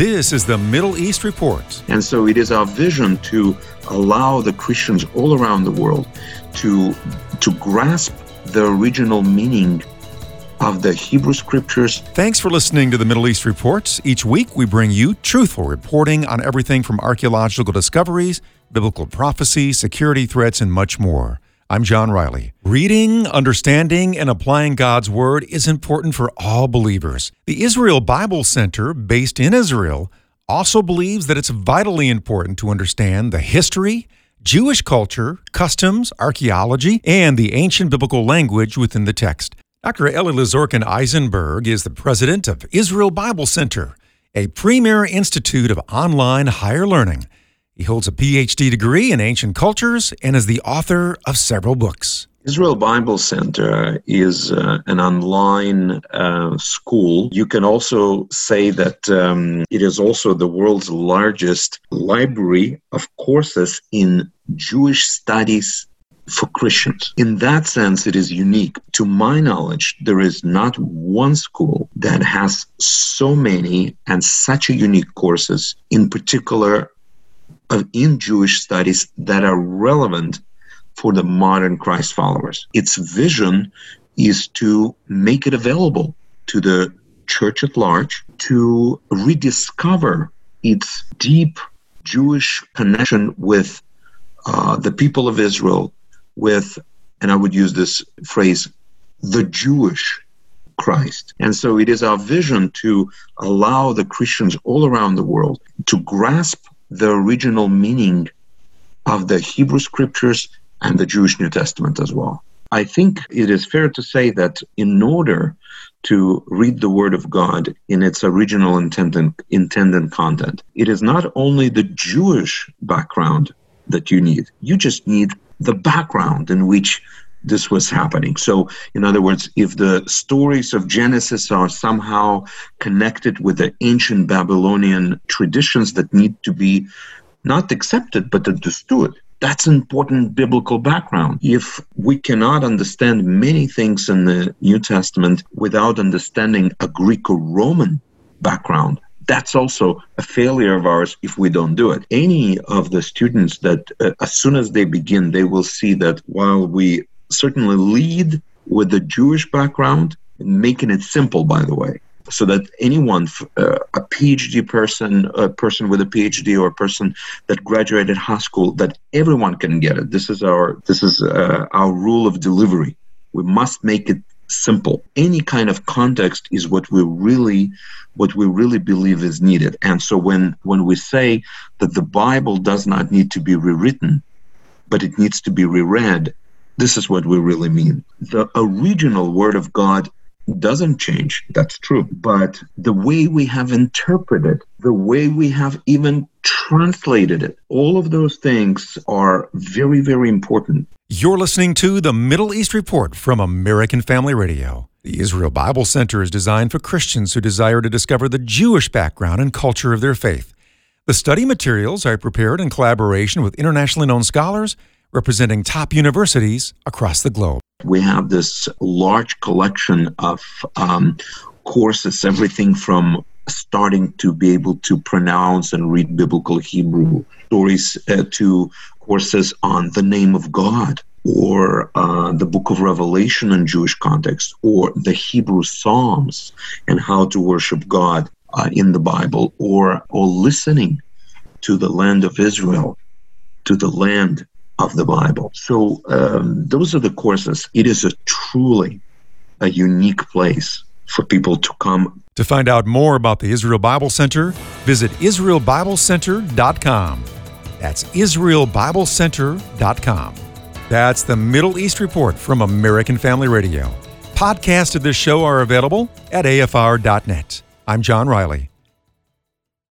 This is the Middle East Report. And so it is our vision to allow the Christians all around the world to grasp the original meaning of the Hebrew Scriptures. Thanks for listening to the Middle East Reports. Each week we bring you truthful reporting on everything from archaeological discoveries, biblical prophecy, security threats, and much more. I'm John Riley. Reading, understanding, and applying God's Word is important for all believers. The Israel Bible Center, based in Israel, also believes that it's vitally important to understand the history, Jewish culture, customs, archaeology, and the ancient biblical language within the text. Dr. Ellie Lazorkin-Eisenberg is the president of Israel Bible Center, a premier institute of online higher learning. He holds a Ph.D. degree in ancient cultures and is the author of several books. Israel Bible Center is an online school. You can also say that it is also the world's largest library of courses in Jewish studies for Christians. In that sense, it is unique. To my knowledge, there is not one school that has so many and such a unique courses, in particular in Jewish studies, that are relevant for the modern Christ followers. Its vision is to make it available to the church at large to rediscover its deep Jewish connection with the people of Israel, with, and I would use this phrase, the Jewish Christ. And so it is our vision to allow the Christians all around the world to grasp the original meaning of the Hebrew Scriptures and the Jewish New Testament as well. I think it is fair to say that in order to read the Word of God in its original intended content, it is not only the Jewish background that you need. You just need the background in which this was happening. So, in other words, if the stories of Genesis are somehow connected with the ancient Babylonian traditions that need to be not accepted but understood, that's important biblical background. If we cannot understand many things in the New Testament without understanding a Greco-Roman background, that's also a failure of ours if we don't do it. Any of the students that, as soon as they begin, they will see that while we certainly lead with the Jewish background, making it simple, by the way, so that anyone, a PhD person, a person with a PhD, or a person that graduated high school, that everyone can get it. This is our rule of delivery. We must make it simple. Any kind of context is what we really believe is needed. And so when we say that the Bible does not need to be rewritten, but it needs to be reread, this is what we really mean. The original Word of God doesn't change, that's true, but the way we have interpreted, the way we have even translated it, all of those things are very, very important. You're listening to the Middle East Report from American Family Radio. The Israel Bible Center is designed for Christians who desire to discover the Jewish background and culture of their faith. The study materials are prepared in collaboration with internationally known scholars representing top universities across the globe. We have this large collection of courses, everything from starting to be able to pronounce and read biblical Hebrew stories to courses on the name of God, or the book of Revelation in Jewish context, or the Hebrew Psalms and how to worship God in the Bible, or listening to the land of Israel, to the land of the Bible. So those are the courses. It is truly a unique place for people to come. To find out more about the Israel Bible Center, visit IsraelBibleCenter.com. That's IsraelBibleCenter.com. That's the Middle East Report from American Family Radio. Podcasts of this show are available at AFR.net. I'm John Riley.